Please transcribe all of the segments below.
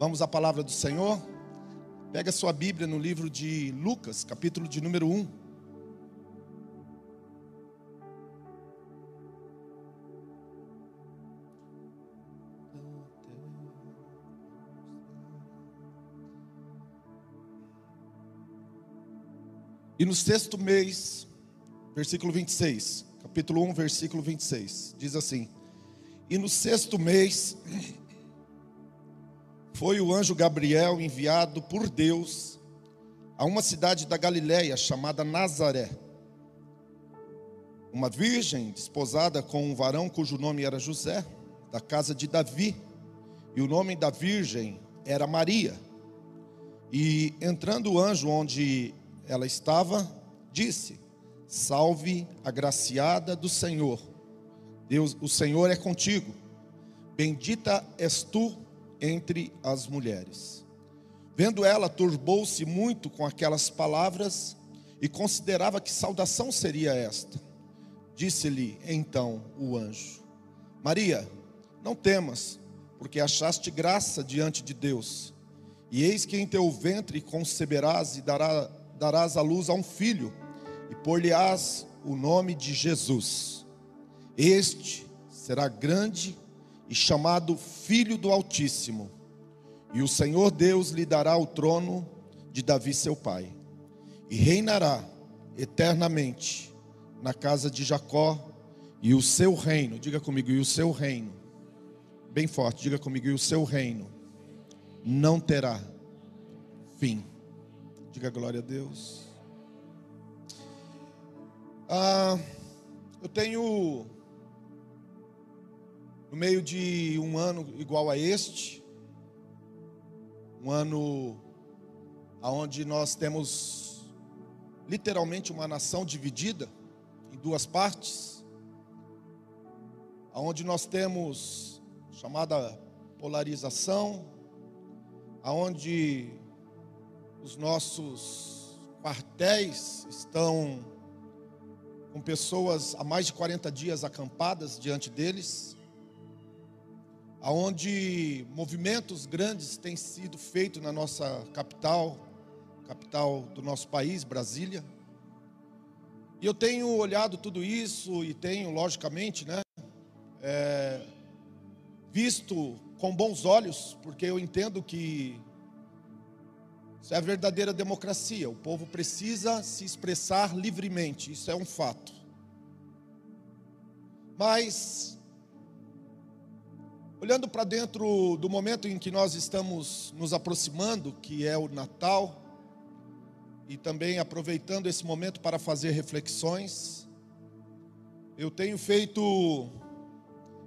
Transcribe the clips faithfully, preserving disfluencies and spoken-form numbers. Vamos à palavra do Senhor. Pega sua Bíblia no livro de Lucas, capítulo de número um. E no sexto mês, versículo vinte e seis, capítulo um, versículo vinte e seis, diz assim: E no sexto mês foi o anjo Gabriel enviado por Deus a uma cidade da Galiléia chamada Nazaré. Uma virgem desposada com um varão cujo nome era José, da casa de Davi, e o nome da virgem era Maria. E entrando o anjo onde ela estava, disse: Salve, agraciada do Senhor, Deus, o Senhor é contigo, bendita és tu entre as mulheres. Vendo ela, turbou-se muito com aquelas palavras e considerava que saudação seria esta. Disse-lhe então o anjo: Maria, não temas, porque achaste graça diante de Deus, e eis que em teu ventre conceberás e dará darás à luz a um filho, e pôr-lhe-ás o nome de Jesus. Este será grande e chamado Filho do Altíssimo, e o Senhor Deus lhe dará o trono de Davi seu pai, e reinará eternamente na casa de Jacó, e o seu reino, diga comigo, e o seu reino, bem forte, diga comigo, e o seu reino não terá fim. Diga glória a Deus. Ah, eu tenho, no meio de um ano igual a este, um ano onde nós temos literalmente uma nação dividida em duas partes, onde nós temos chamada polarização, onde os nossos quartéis estão com pessoas há mais de quarenta dias acampadas diante deles, aonde movimentos grandes têm sido feitos na nossa capital, capital do nosso país, Brasília. E eu tenho olhado tudo isso e tenho, logicamente, né, é, visto com bons olhos, porque eu entendo que isso é a verdadeira democracia. O povo precisa se expressar livremente, isso é um fato. Mas, olhando para dentro do momento em que nós estamos nos aproximando, que é o Natal, e também aproveitando esse momento para fazer reflexões, eu tenho feito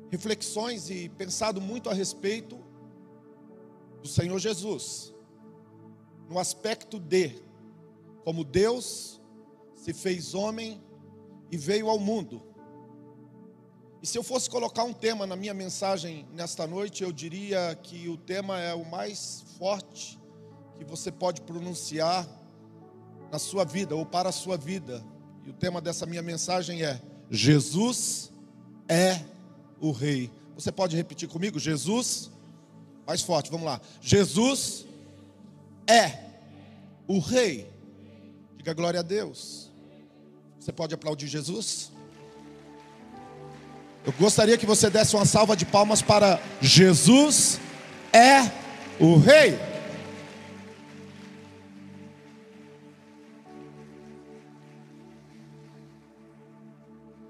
reflexões e pensado muito a respeito do Senhor Jesus, no aspecto de como Deus se fez homem e veio ao mundo. E se eu fosse colocar um tema na minha mensagem nesta noite, eu diria que o tema é o mais forte que você pode pronunciar na sua vida ou para a sua vida. E o tema dessa minha mensagem é: Jesus é o Rei. Você pode repetir comigo? Jesus, mais forte, vamos lá. Jesus é o Rei. Diga glória a Deus. Você pode aplaudir Jesus? Eu gostaria que você desse uma salva de palmas para Jesus é o Rei.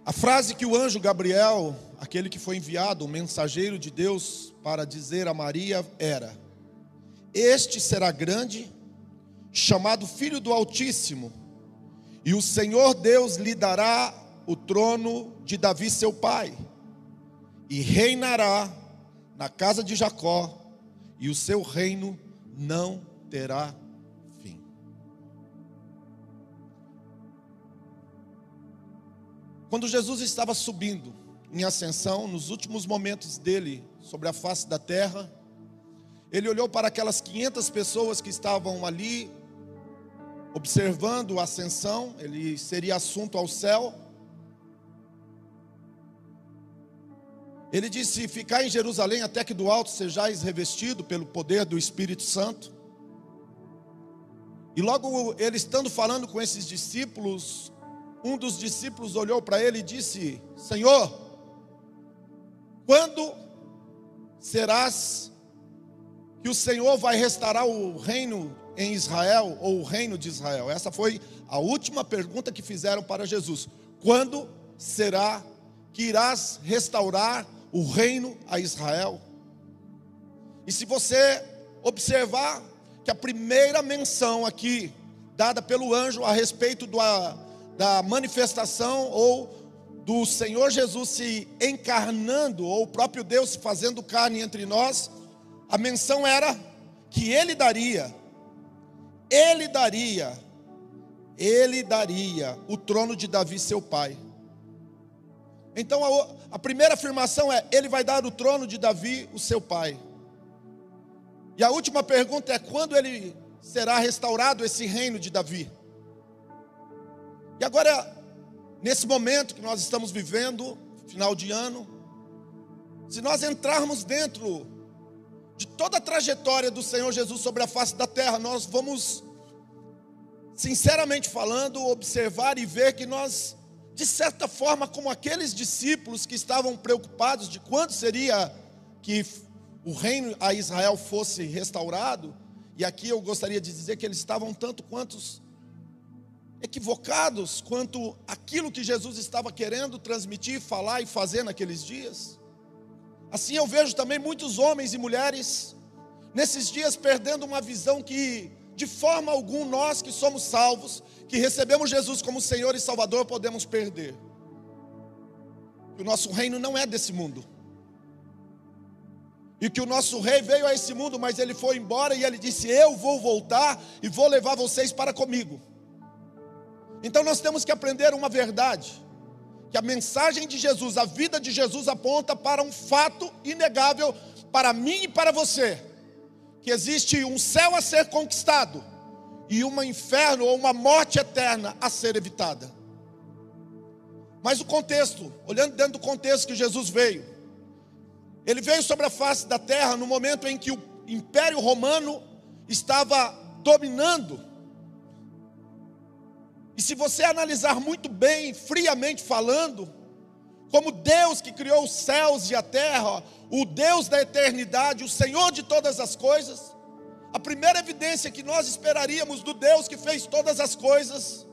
A frase que o anjo Gabriel, aquele que foi enviado, o mensageiro de Deus, para dizer a Maria era: Este será grande, chamado Filho do Altíssimo, e o Senhor Deus lhe dará o trono de Davi seu pai, e reinará na casa de Jacó, e o seu reino não terá fim. Quando Jesus estava subindo em ascensão, nos últimos momentos dele sobre a face da terra, ele olhou para aquelas quinhentas pessoas que estavam ali, observando a ascensão. Ele seria assunto ao céu. Ele disse: ficai em Jerusalém até que do alto sejais revestido pelo poder do Espírito Santo. E logo ele estando falando com esses discípulos, um dos discípulos olhou para ele e disse: Senhor, quando serás que o Senhor vai restaurar o reino em Israel, ou o reino de Israel? Essa foi a última pergunta que fizeram para Jesus: quando será que irás restaurar o reino a Israel? E se você observar que a primeira menção aqui dada pelo anjo a respeito do, a, da manifestação ou do Senhor Jesus se encarnando, ou o próprio Deus se fazendo carne entre nós, a menção era que Ele daria, Ele daria, Ele daria o trono de Davi seu pai. Então a, a primeira afirmação é: Ele vai dar o trono de Davi o seu pai. E a última pergunta é: quando ele será restaurado esse reino de Davi? E agora, nesse momento que nós estamos vivendo, final de ano, se nós entrarmos dentro de toda a trajetória do Senhor Jesus sobre a face da terra, nós vamos, sinceramente falando, observar e ver que nós, de certa forma, como aqueles discípulos que estavam preocupados de quando seria que o reino a Israel fosse restaurado, e aqui eu gostaria de dizer que eles estavam tanto quanto equivocados quanto aquilo que Jesus estava querendo transmitir, falar e fazer naqueles dias. Assim eu vejo também muitos homens e mulheres nesses dias perdendo uma visão que de forma alguma nós que somos salvos, que recebemos Jesus como Senhor e Salvador, podemos perder. O nosso reino não é desse mundo, e que o nosso rei veio a esse mundo, mas ele foi embora e ele disse: eu vou voltar e vou levar vocês para comigo. Então nós temos que aprender uma verdade, que a mensagem de Jesus, a vida de Jesus aponta para um fato inegável para mim e para você, que existe um céu a ser conquistado e um inferno ou uma morte eterna a ser evitada. Mas o contexto, olhando dentro do contexto que Jesus veio, Ele veio sobre a face da terra no momento em que o Império Romano estava dominando. E se você analisar muito bem, friamente falando, como Deus que criou os céus e a terra, o Deus da eternidade, o Senhor de todas as coisas, a primeira evidência que nós esperaríamos do Deus que fez todas as coisas,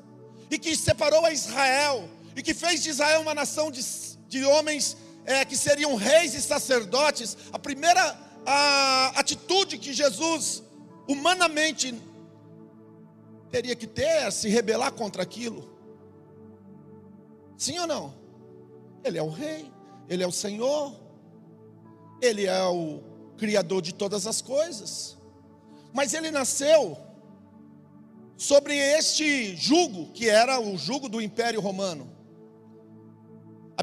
e que separou a Israel, e que fez de Israel uma nação de, de homens É, que seriam reis e sacerdotes, a primeira a atitude que Jesus humanamente teria que ter é se rebelar contra aquilo. Sim ou não? Ele é o rei, Ele é o Senhor, Ele é o Criador de todas as coisas, mas Ele nasceu sobre este jugo, que era o jugo do Império Romano.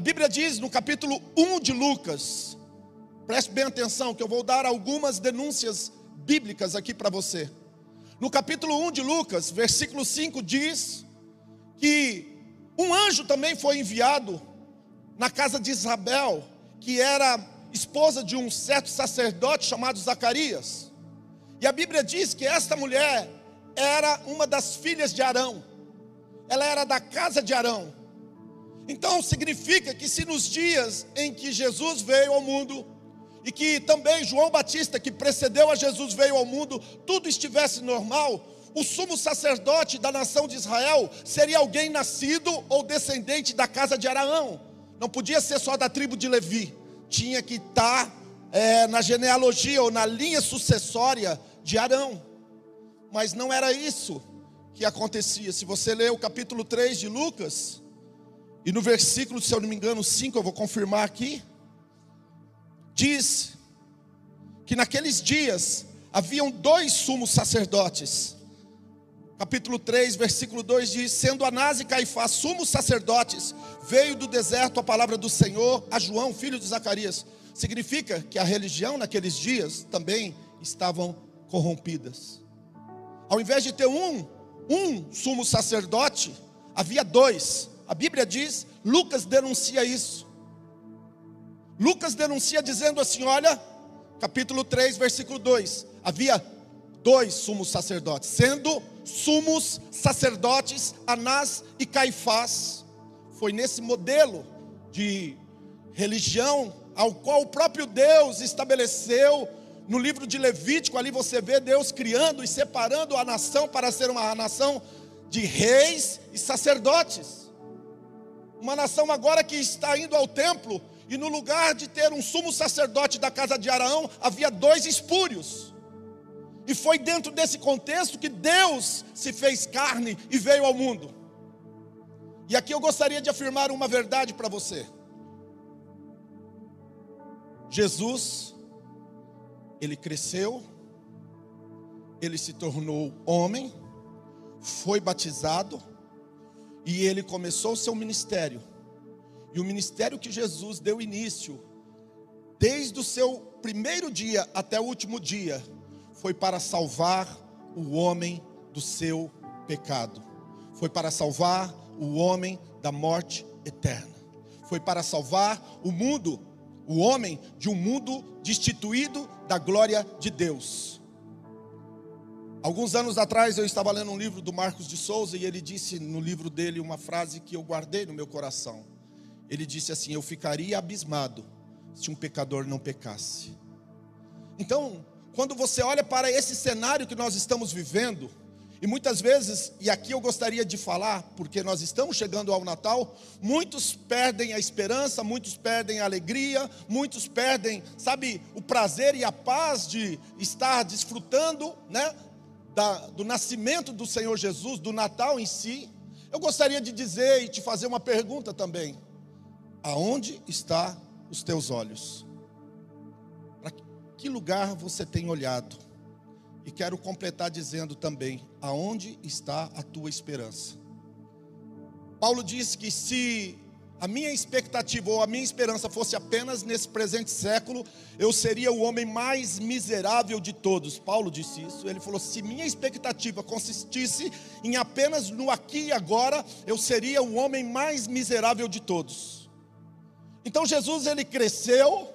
A Bíblia diz no capítulo um de Lucas, preste bem atenção que eu vou dar algumas denúncias bíblicas aqui para você. No capítulo um de Lucas, versículo cinco, diz que um anjo também foi enviado na casa de Isabel, que era esposa de um certo sacerdote chamado Zacarias. E a Bíblia diz que esta mulher era uma das filhas de Arão, ela era da casa de Arão. Então significa que se nos dias em que Jesus veio ao mundo, e que também João Batista, que precedeu a Jesus, veio ao mundo, tudo estivesse normal, o sumo sacerdote da nação de Israel seria alguém nascido ou descendente da casa de Arão. Não podia ser só da tribo de Levi, tinha que estar é, na genealogia ou na linha sucessória de Arão. Mas não era isso que acontecia. Se você ler o capítulo três de Lucas, e no versículo, se eu não me engano, cinco, eu vou confirmar aqui, diz que naqueles dias haviam dois sumos sacerdotes. Capítulo três, versículo dois diz: sendo Anás e Caifás sumos sacerdotes, veio do deserto a palavra do Senhor a João, filho de Zacarias. Significa que a religião naqueles dias também estavam corrompidas. Ao invés de ter um, um sumo sacerdote, havia dois. A Bíblia diz, Lucas denuncia isso. Lucas denuncia dizendo assim, olha, capítulo três, versículo dois. Havia dois sumos sacerdotes, sendo sumos sacerdotes Anás e Caifás. Foi nesse modelo de religião ao qual o próprio Deus estabeleceu no livro de Levítico. Ali você vê Deus criando e separando a nação para ser uma nação de reis e sacerdotes. Uma nação agora que está indo ao templo, e no lugar de ter um sumo sacerdote da casa de Arão, havia dois espúrios. E foi dentro desse contexto que Deus se fez carne e veio ao mundo. E aqui eu gostaria de afirmar uma verdade para você. Jesus, ele cresceu, ele se tornou homem, foi batizado, e ele começou o seu ministério. E o ministério que Jesus deu início, desde o seu primeiro dia até o último dia, foi para salvar o homem do seu pecado. Foi para salvar o homem da morte eterna. Foi para salvar o mundo, o homem de um mundo destituído da glória de Deus. Alguns anos atrás eu estava lendo um livro do Marcos de Souza, e ele disse no livro dele uma frase que eu guardei no meu coração. Ele disse assim, eu ficaria abismado se um pecador não pecasse. Então, quando você olha para esse cenário que nós estamos vivendo, e muitas vezes, e aqui eu gostaria de falar, porque nós estamos chegando ao Natal, muitos perdem a esperança, muitos perdem a alegria, muitos perdem, sabe, o prazer e a paz de estar desfrutando, né, da, do nascimento do Senhor Jesus, do Natal em si. Eu gostaria de dizer e te fazer uma pergunta também. Aonde está os teus olhos? Para que lugar você tem olhado? E quero completar dizendo também, aonde está a tua esperança? Paulo diz que se a minha expectativa ou a minha esperança fosse apenas nesse presente século, eu seria o homem mais miserável de todos. Paulo disse isso. Ele falou, se minha expectativa consistisse em apenas no aqui e agora, eu seria o homem mais miserável de todos. Então Jesus, ele cresceu,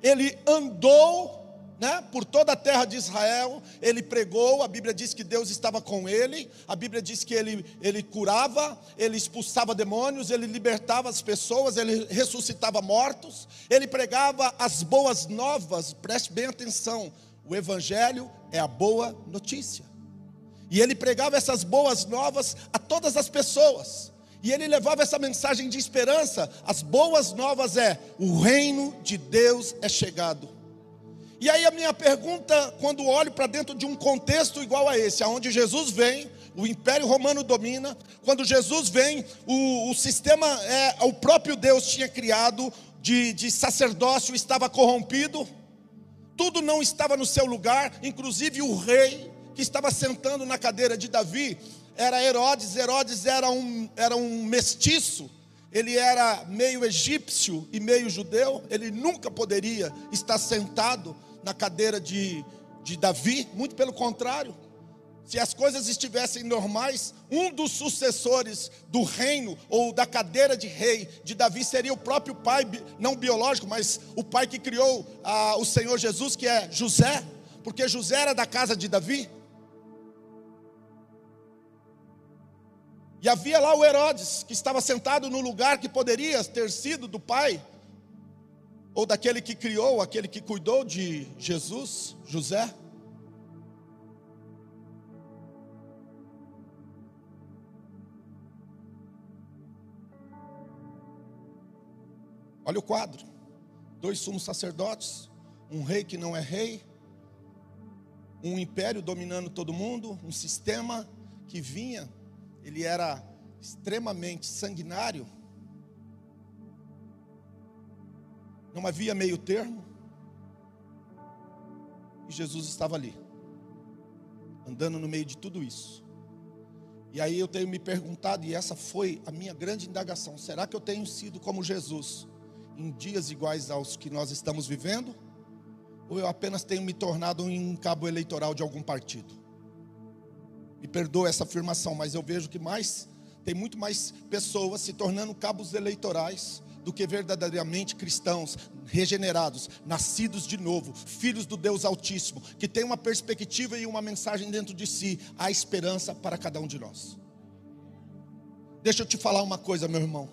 ele andou, né, por toda a terra de Israel, ele pregou, a Bíblia diz que Deus estava com ele, a Bíblia diz que ele, ele curava, ele expulsava demônios, ele libertava as pessoas, ele ressuscitava mortos, ele pregava as boas novas. Preste bem atenção, o Evangelho é a boa notícia, e ele pregava essas boas novas a todas as pessoas. E ele levava essa mensagem de esperança. As boas novas é, o reino de Deus é chegado. E aí a minha pergunta, quando olho para dentro de um contexto igual a esse, aonde Jesus vem, o Império Romano domina. Quando Jesus vem, o, o sistema, é, o próprio Deus tinha criado de, de sacerdócio, estava corrompido. Tudo não estava no seu lugar, inclusive o rei que estava sentando na cadeira de Davi, era Herodes. Herodes era um, era um mestiço, ele era meio egípcio e meio judeu, ele nunca poderia estar sentado na cadeira de, de Davi, muito pelo contrário. Se as coisas estivessem normais, um dos sucessores do reino, ou da cadeira de rei de Davi, seria o próprio pai, não biológico, mas o pai que criou ah, o Senhor Jesus, que é José, porque José era da casa de Davi. E havia lá o Herodes, que estava sentado no lugar que poderia ter sido do pai, ou daquele que criou, aquele que cuidou de Jesus, José. Olha o quadro, dois sumos sacerdotes, um rei que não é rei, um império dominando todo mundo, um sistema que vinha, ele era extremamente sanguinário, não havia meio termo, e Jesus estava ali, andando no meio de tudo isso. E aí eu tenho me perguntado, e essa foi a minha grande indagação, será que eu tenho sido como Jesus, em dias iguais aos que nós estamos vivendo, ou eu apenas tenho me tornado um cabo eleitoral de algum partido? Me perdoa essa afirmação, mas eu vejo que mais, tem muito mais pessoas se tornando cabos eleitorais do que verdadeiramente cristãos, regenerados, nascidos de novo, filhos do Deus Altíssimo, que tem uma perspectiva e uma mensagem dentro de si, a esperança para cada um de nós. Deixa eu te falar uma coisa, meu irmão,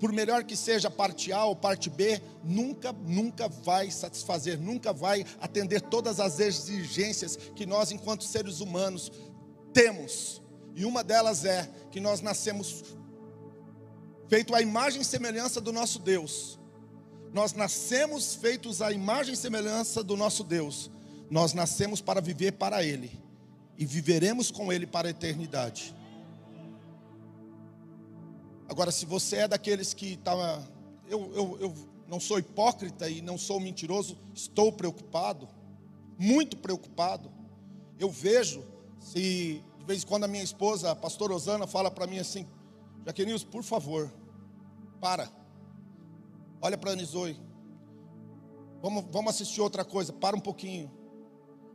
por melhor que seja parte A ou parte B, nunca, nunca vai satisfazer, nunca vai atender todas as exigências que nós, enquanto seres humanos, temos. E uma delas é que nós nascemos feito à imagem e semelhança do nosso Deus. Nós nascemos feitos à imagem e semelhança do nosso Deus. Nós nascemos para viver para Ele. E viveremos com Ele para a eternidade. Agora, se você é daqueles que está... Eu, eu, eu não sou hipócrita e não sou mentiroso. Estou preocupado. Muito preocupado. Eu vejo se... De vez em quando a minha esposa, a pastora Osana, fala para mim assim: Jaquenils, por favor, para. Olha para a Anisoi. Vamos, vamos assistir outra coisa, para um pouquinho.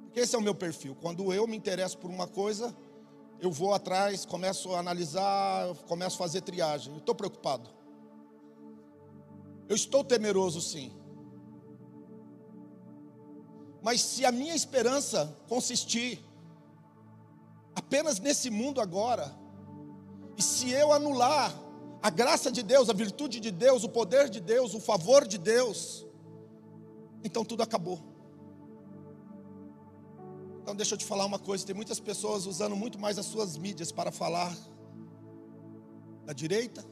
Porque esse é o meu perfil. Quando eu me interesso por uma coisa, eu vou atrás, começo a analisar, começo a fazer triagem. Eu estou preocupado. Eu estou temeroso, sim. Mas se a minha esperança consistir apenas nesse mundo agora, e se eu anular a graça de Deus, a virtude de Deus, o poder de Deus, o favor de Deus, então tudo acabou. Então deixa eu te falar uma coisa, tem muitas pessoas usando muito mais as suas mídias para falar da direita,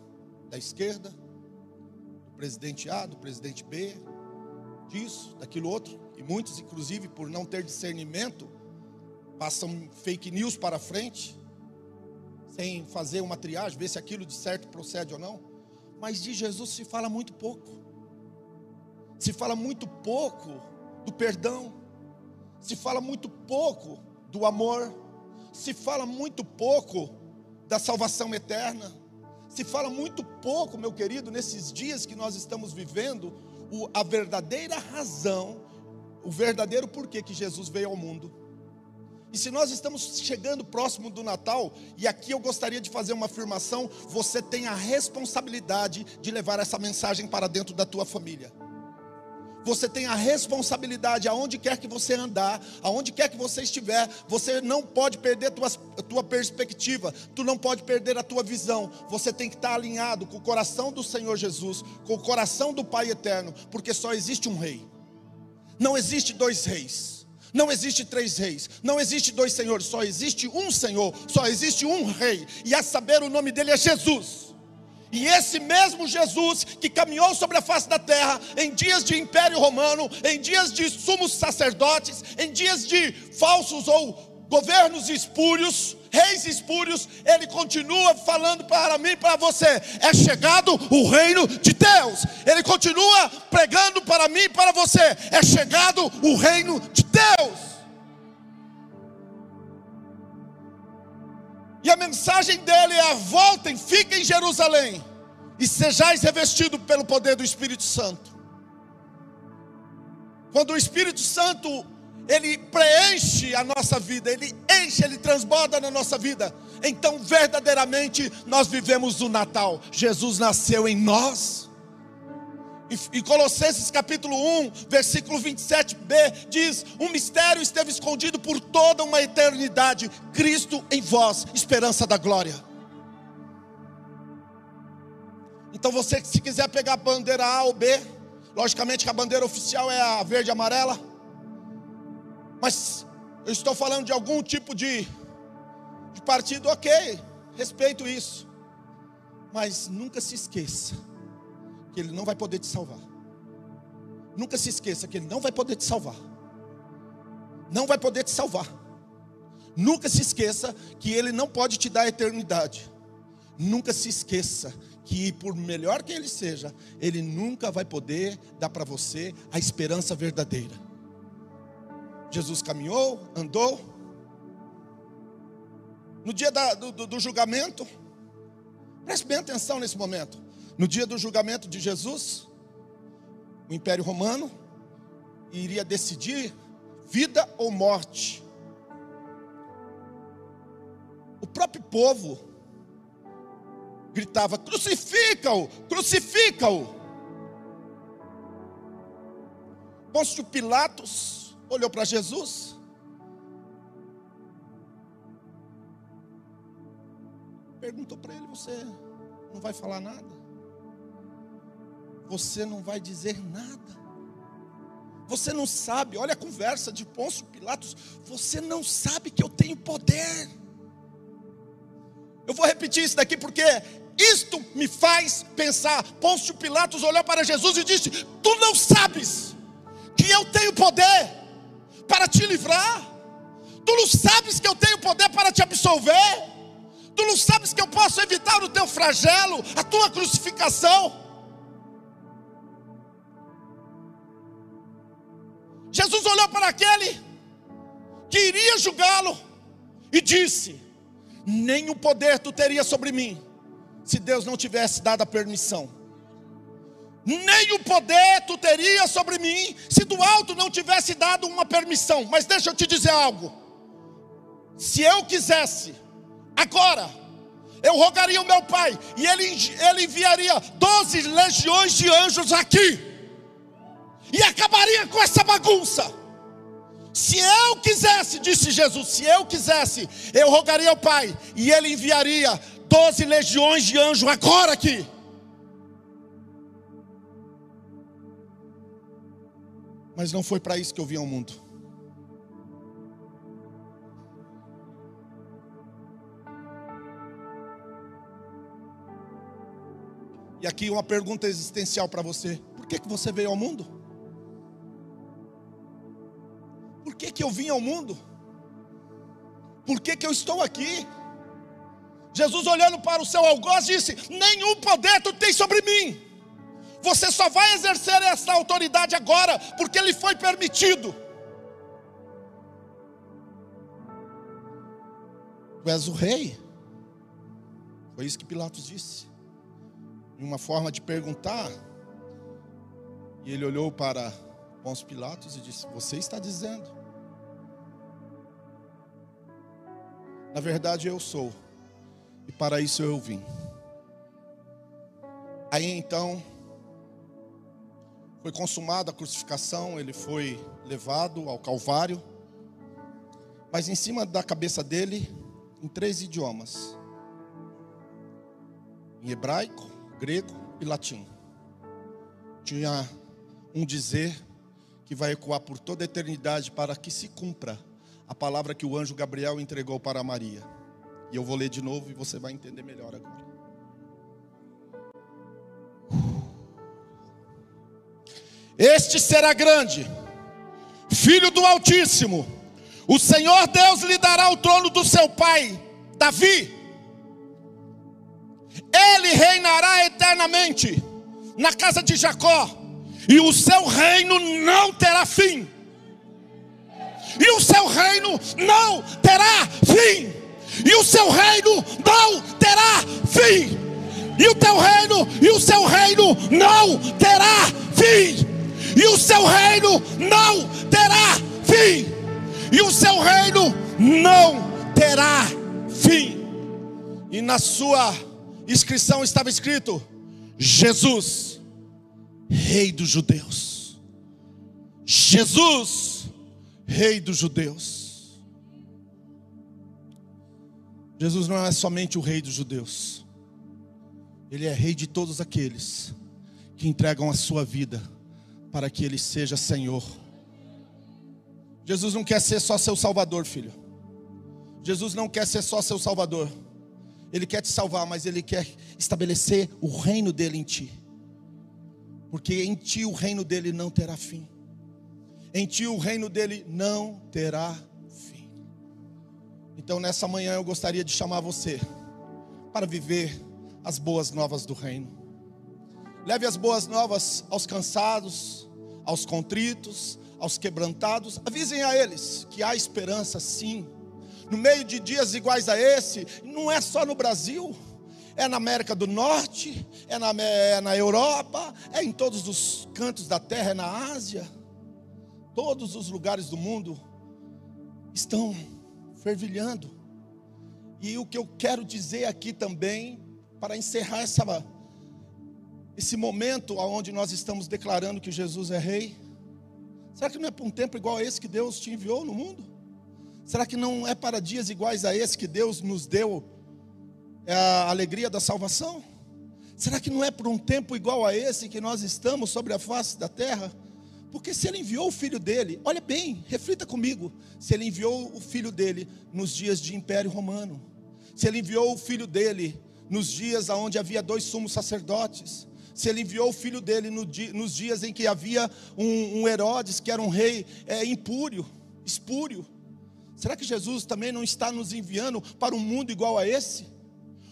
da esquerda, do presidente A, do presidente B, disso, daquilo outro, e muitos, inclusive, por não ter discernimento, passam fake news para frente, sem fazer uma triagem, ver se aquilo de certo procede ou não. Mas de Jesus se fala muito pouco. Se fala muito pouco do perdão. Se fala muito pouco do amor. Se fala muito pouco da salvação eterna. Se fala muito pouco, meu querido, nesses dias que nós estamos vivendo, a verdadeira razão, o verdadeiro porquê que Jesus veio ao mundo. E se nós estamos chegando próximo do Natal, e aqui eu gostaria de fazer uma afirmação, você tem a responsabilidade de levar essa mensagem para dentro da tua família. Você tem a responsabilidade, aonde quer que você andar, aonde quer que você estiver, você não pode perder a tua, a tua perspectiva, tu não pode perder a tua visão, você tem que estar alinhado com o coração do Senhor Jesus, com o coração do Pai Eterno, porque só existe um rei, não existe dois reis. Não existe três reis, não existe dois senhores, só existe um Senhor, só existe um rei. E a saber, o nome dele é Jesus. E esse mesmo Jesus que caminhou sobre a face da terra, em dias de Império Romano, em dias de sumos sacerdotes, em dias de falsos ou governos espúrios, reis espúrios, ele continua falando para mim e para você: é chegado o reino de Deus. Ele continua pregando para mim e para você: é chegado o reino de Deus. E a mensagem dele é: voltem, fiquem em Jerusalém e sejais revestidos pelo poder do Espírito Santo. Quando o Espírito Santo, ele preenche a nossa vida, ele enche, ele transborda na nossa vida, então verdadeiramente nós vivemos o Natal. Jesus nasceu em nós. E Colossenses capítulo um, versículo vinte e sete b diz: um mistério esteve escondido por toda uma eternidade, Cristo em vós, esperança da glória. Então você, se quiser pegar a bandeira A ou B, logicamente que a bandeira oficial é a verde e amarela, mas eu estou falando de algum tipo de, de partido, ok, respeito isso, mas nunca se esqueça que Ele não vai poder te salvar. Nunca se esqueça que Ele não vai poder te salvar. Não vai poder te salvar. Nunca se esqueça que Ele não pode te dar a eternidade. Nunca se esqueça que, por melhor que Ele seja, Ele nunca vai poder dar para você a esperança verdadeira. Jesus caminhou, andou. No dia da, do, do julgamento, preste bem atenção nesse momento. No dia do julgamento de Jesus, o Império Romano iria decidir vida ou morte. O próprio povo gritava: crucifica-o, crucifica-o. Pôncio Pilatos olhou para Jesus. Perguntou para ele: você não vai falar nada? Você não vai dizer nada? Você não sabe, olha a conversa de Pôncio Pilatos. Você não sabe que eu tenho poder. Eu vou repetir isso daqui porque isto me faz pensar. Pôncio Pilatos olhou para Jesus e disse: tu não sabes que eu tenho poder para te livrar? Tu não sabes que eu tenho poder para te absolver? Tu não sabes que eu posso evitar o teu flagelo, a tua crucificação? Jesus olhou para aquele que iria julgá-lo e disse: nem o poder tu terias sobre mim, se Deus não tivesse dado a permissão. Nem o poder tu terias sobre mim, se do alto não tivesse dado uma permissão. Mas deixa eu te dizer algo. Se eu quisesse, agora, eu rogaria ao meu Pai, e Ele, ele enviaria doze legiões de anjos aqui, e acabaria com essa bagunça. Se eu quisesse, disse Jesus, se eu quisesse, eu rogaria ao Pai, e Ele enviaria doze legiões de anjos agora aqui. Mas não foi para isso que eu vim ao mundo. E aqui uma pergunta existencial para você: por que que você veio ao mundo? Por que que eu vim ao mundo? Por que que eu estou aqui? Jesus, olhando para o seu algoz, disse: nenhum poder tu tens sobre mim. Você só vai exercer essa autoridade agora porque lhe foi permitido. Tu és o rei. Foi isso que Pilatos disse, em uma forma de perguntar. E ele olhou para Pôncio Pilatos e disse: você está dizendo. Na verdade eu sou, e para isso eu vim. Aí então foi consumada a crucificação, ele foi levado ao Calvário. Mas em cima da cabeça dele, em três idiomas: em hebraico, grego e latim, tinha um dizer que vai ecoar por toda a eternidade, para que se cumpra a palavra que o anjo Gabriel entregou para Maria. E eu vou ler de novo e você vai entender melhor agora. Este será grande, filho do Altíssimo. O Senhor Deus lhe dará o trono do seu pai Davi. Ele reinará eternamente na casa de Jacó, e o seu reino não terá fim. E o seu reino não terá fim. E o seu reino não terá fim. E o teu reino e o seu reino não terá fim. E o seu reino não terá fim. E o seu reino não terá fim. E na sua inscrição estava escrito: Jesus, Rei dos Judeus. Jesus, Rei dos Judeus. Jesus não é somente o Rei dos Judeus. Ele é Rei de todos aqueles que entregam a sua vida para que Ele seja Senhor. Jesus não quer ser só seu Salvador, filho. Jesus não quer ser só seu Salvador. Ele quer te salvar, mas Ele quer estabelecer o reino dEle em ti. Porque em ti o reino dEle não terá fim. Em ti o reino dEle não terá fim. Então nessa manhã eu gostaria de chamar você para viver as boas novas do reino. Leve as boas novas aos cansados, aos contritos, aos quebrantados. Avisem a eles que há esperança, sim. No meio de dias iguais a esse, não é só no Brasil, é na América do Norte, é na, é na Europa, é em todos os cantos da terra, é na Ásia. Todos os lugares do mundo estão fervilhando. E o que eu quero dizer aqui também, para encerrar essa, esse momento onde nós estamos declarando que Jesus é Rei, Será que não é para um tempo igual a esse que Deus te enviou no mundo? Será que não é para dias iguais a esse que Deus nos deu a alegria da salvação? Será que não é para um tempo igual a esse que nós estamos sobre a face da terra? Porque se Ele enviou o Filho dele, olha bem, reflita comigo, se Ele enviou o Filho dele nos dias de Império Romano, se Ele enviou o Filho dele nos dias onde havia dois sumos sacerdotes, se Ele enviou o Filho dele no dia, nos dias em que havia um, um Herodes, que era um rei é, impúrio, espúrio, será que Jesus também não está nos enviando para um mundo igual a esse?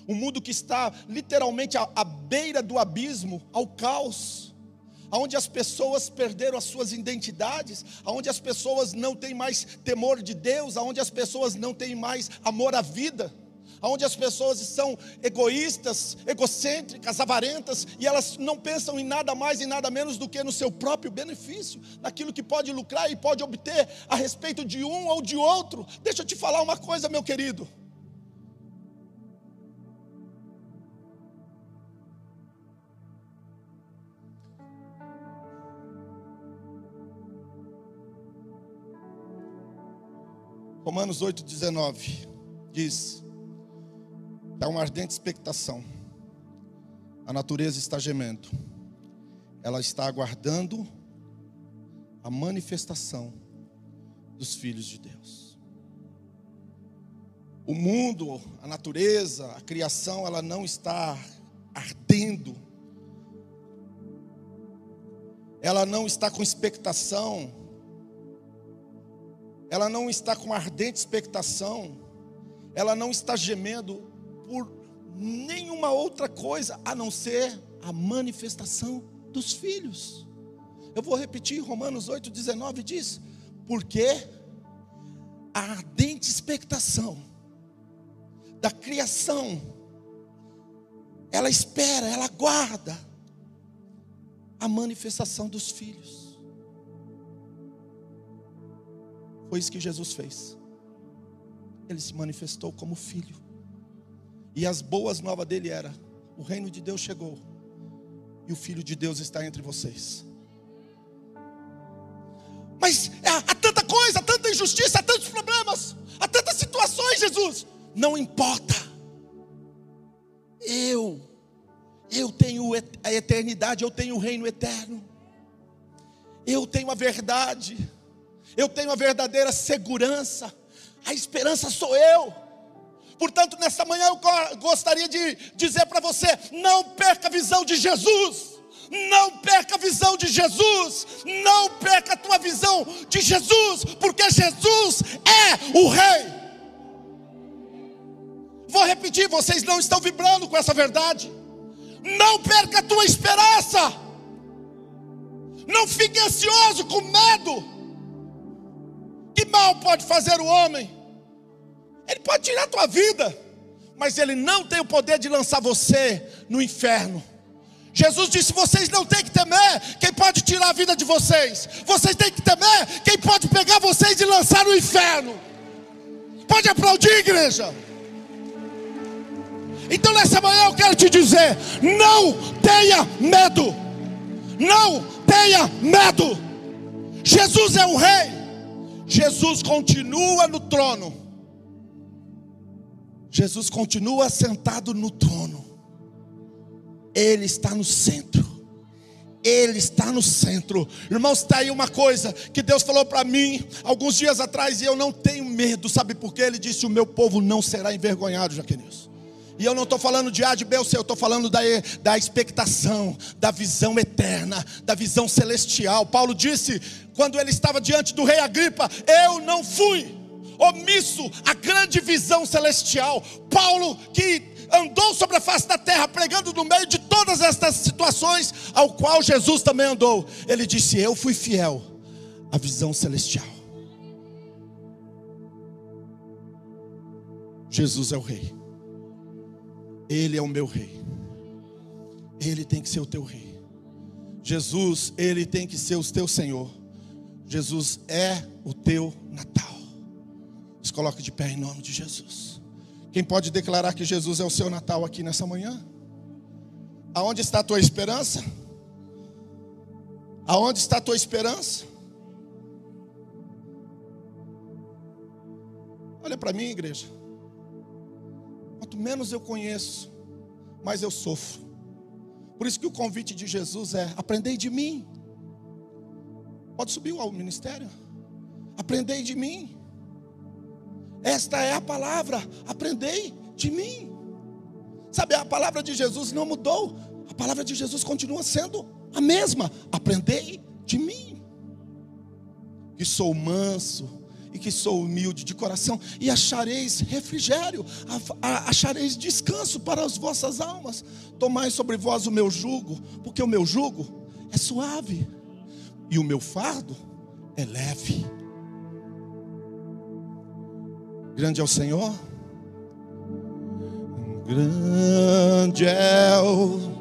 Um mundo que está literalmente à, à beira do abismo, ao caos, aonde as pessoas perderam as suas identidades, aonde as pessoas não têm mais temor de Deus, aonde as pessoas não têm mais amor à vida, aonde as pessoas são egoístas, egocêntricas, avarentas, e elas não pensam em nada mais e nada menos do que no seu próprio benefício, naquilo que pode lucrar e pode obter a respeito de um ou de outro. Deixa eu te falar uma coisa, meu querido, Romanos oito, dezenove, diz, dá uma ardente expectação, a natureza está gemendo, ela está aguardando a manifestação dos filhos de Deus. O mundo, a natureza, a criação, ela não está ardendo, ela não está com expectação, ela não está com ardente expectação, ela não está gemendo por nenhuma outra coisa, a não ser a manifestação dos filhos. Eu vou repetir, Romanos oito, dezenove diz, porque a ardente expectação da criação, ela espera, ela aguarda a manifestação dos filhos. Foi isso que Jesus fez. Ele se manifestou como filho. E as boas novas dele era: o reino de Deus chegou e o Filho de Deus está entre vocês. Mas há tanta coisa, há tanta injustiça, há tantos problemas, há tantas situações, Jesus. Não importa. Eu, eu tenho a eternidade, eu tenho o reino eterno. Eu tenho a verdade. Eu tenho a verdadeira segurança, a esperança sou eu. Portanto, nessa manhã eu gostaria de dizer para você: não perca a visão de Jesus, não perca a visão de Jesus, não perca a tua visão de Jesus, porque Jesus é o Rei. Vou repetir, vocês não estão vibrando com essa verdade. Não perca a tua esperança, não fique ansioso com medo. Que mal pode fazer o homem? Ele pode tirar a tua vida, mas ele não tem o poder de lançar você no inferno. Jesus disse: vocês não têm que temer quem pode tirar a vida de vocês. Vocês têm que temer quem pode pegar vocês e lançar no inferno. Pode aplaudir, igreja. Então nessa manhã eu quero te dizer: não tenha medo. Não tenha medo. Jesus é o Rei. Jesus continua no trono, Jesus continua sentado no trono, Ele está no centro, Ele está no centro. Irmãos, está aí uma coisa que Deus falou para mim alguns dias atrás, e eu não tenho medo, sabe por quê? Ele disse: o meu povo não será envergonhado, Jaquenils. E eu não estou falando de A, de B ou C, eu estou falando da, da expectação, da visão eterna, da visão celestial. Paulo disse, quando ele estava diante do rei Agripa: eu não fui omisso à grande visão celestial. Paulo, que andou sobre a face da terra, pregando no meio de todas estas situações, ao qual Jesus também andou, ele disse: eu fui fiel à visão celestial. Jesus é o Rei. Ele é o meu Rei. Ele tem que ser o teu Rei. Jesus, Ele tem que ser o teu Senhor. Jesus é o teu Natal. Se coloque de pé em nome de Jesus. Quem pode declarar que Jesus é o seu Natal aqui nessa manhã? Aonde está a tua esperança? Aonde está a tua esperança? Olha para mim, igreja. Quanto menos eu conheço, mais eu sofro. Por isso que o convite de Jesus é: aprendei de mim. Pode subir ao ministério. Aprendei de mim. Esta é a palavra. Aprendei de mim. Sabe, a palavra de Jesus não mudou. A palavra de Jesus continua sendo a mesma. Aprendei de mim, que sou manso e que sou humilde de coração, e achareis refrigério, achareis descanso para as vossas almas. Tomai sobre vós o meu jugo, porque o meu jugo é suave e o meu fardo é leve. Grande é o Senhor, grande é o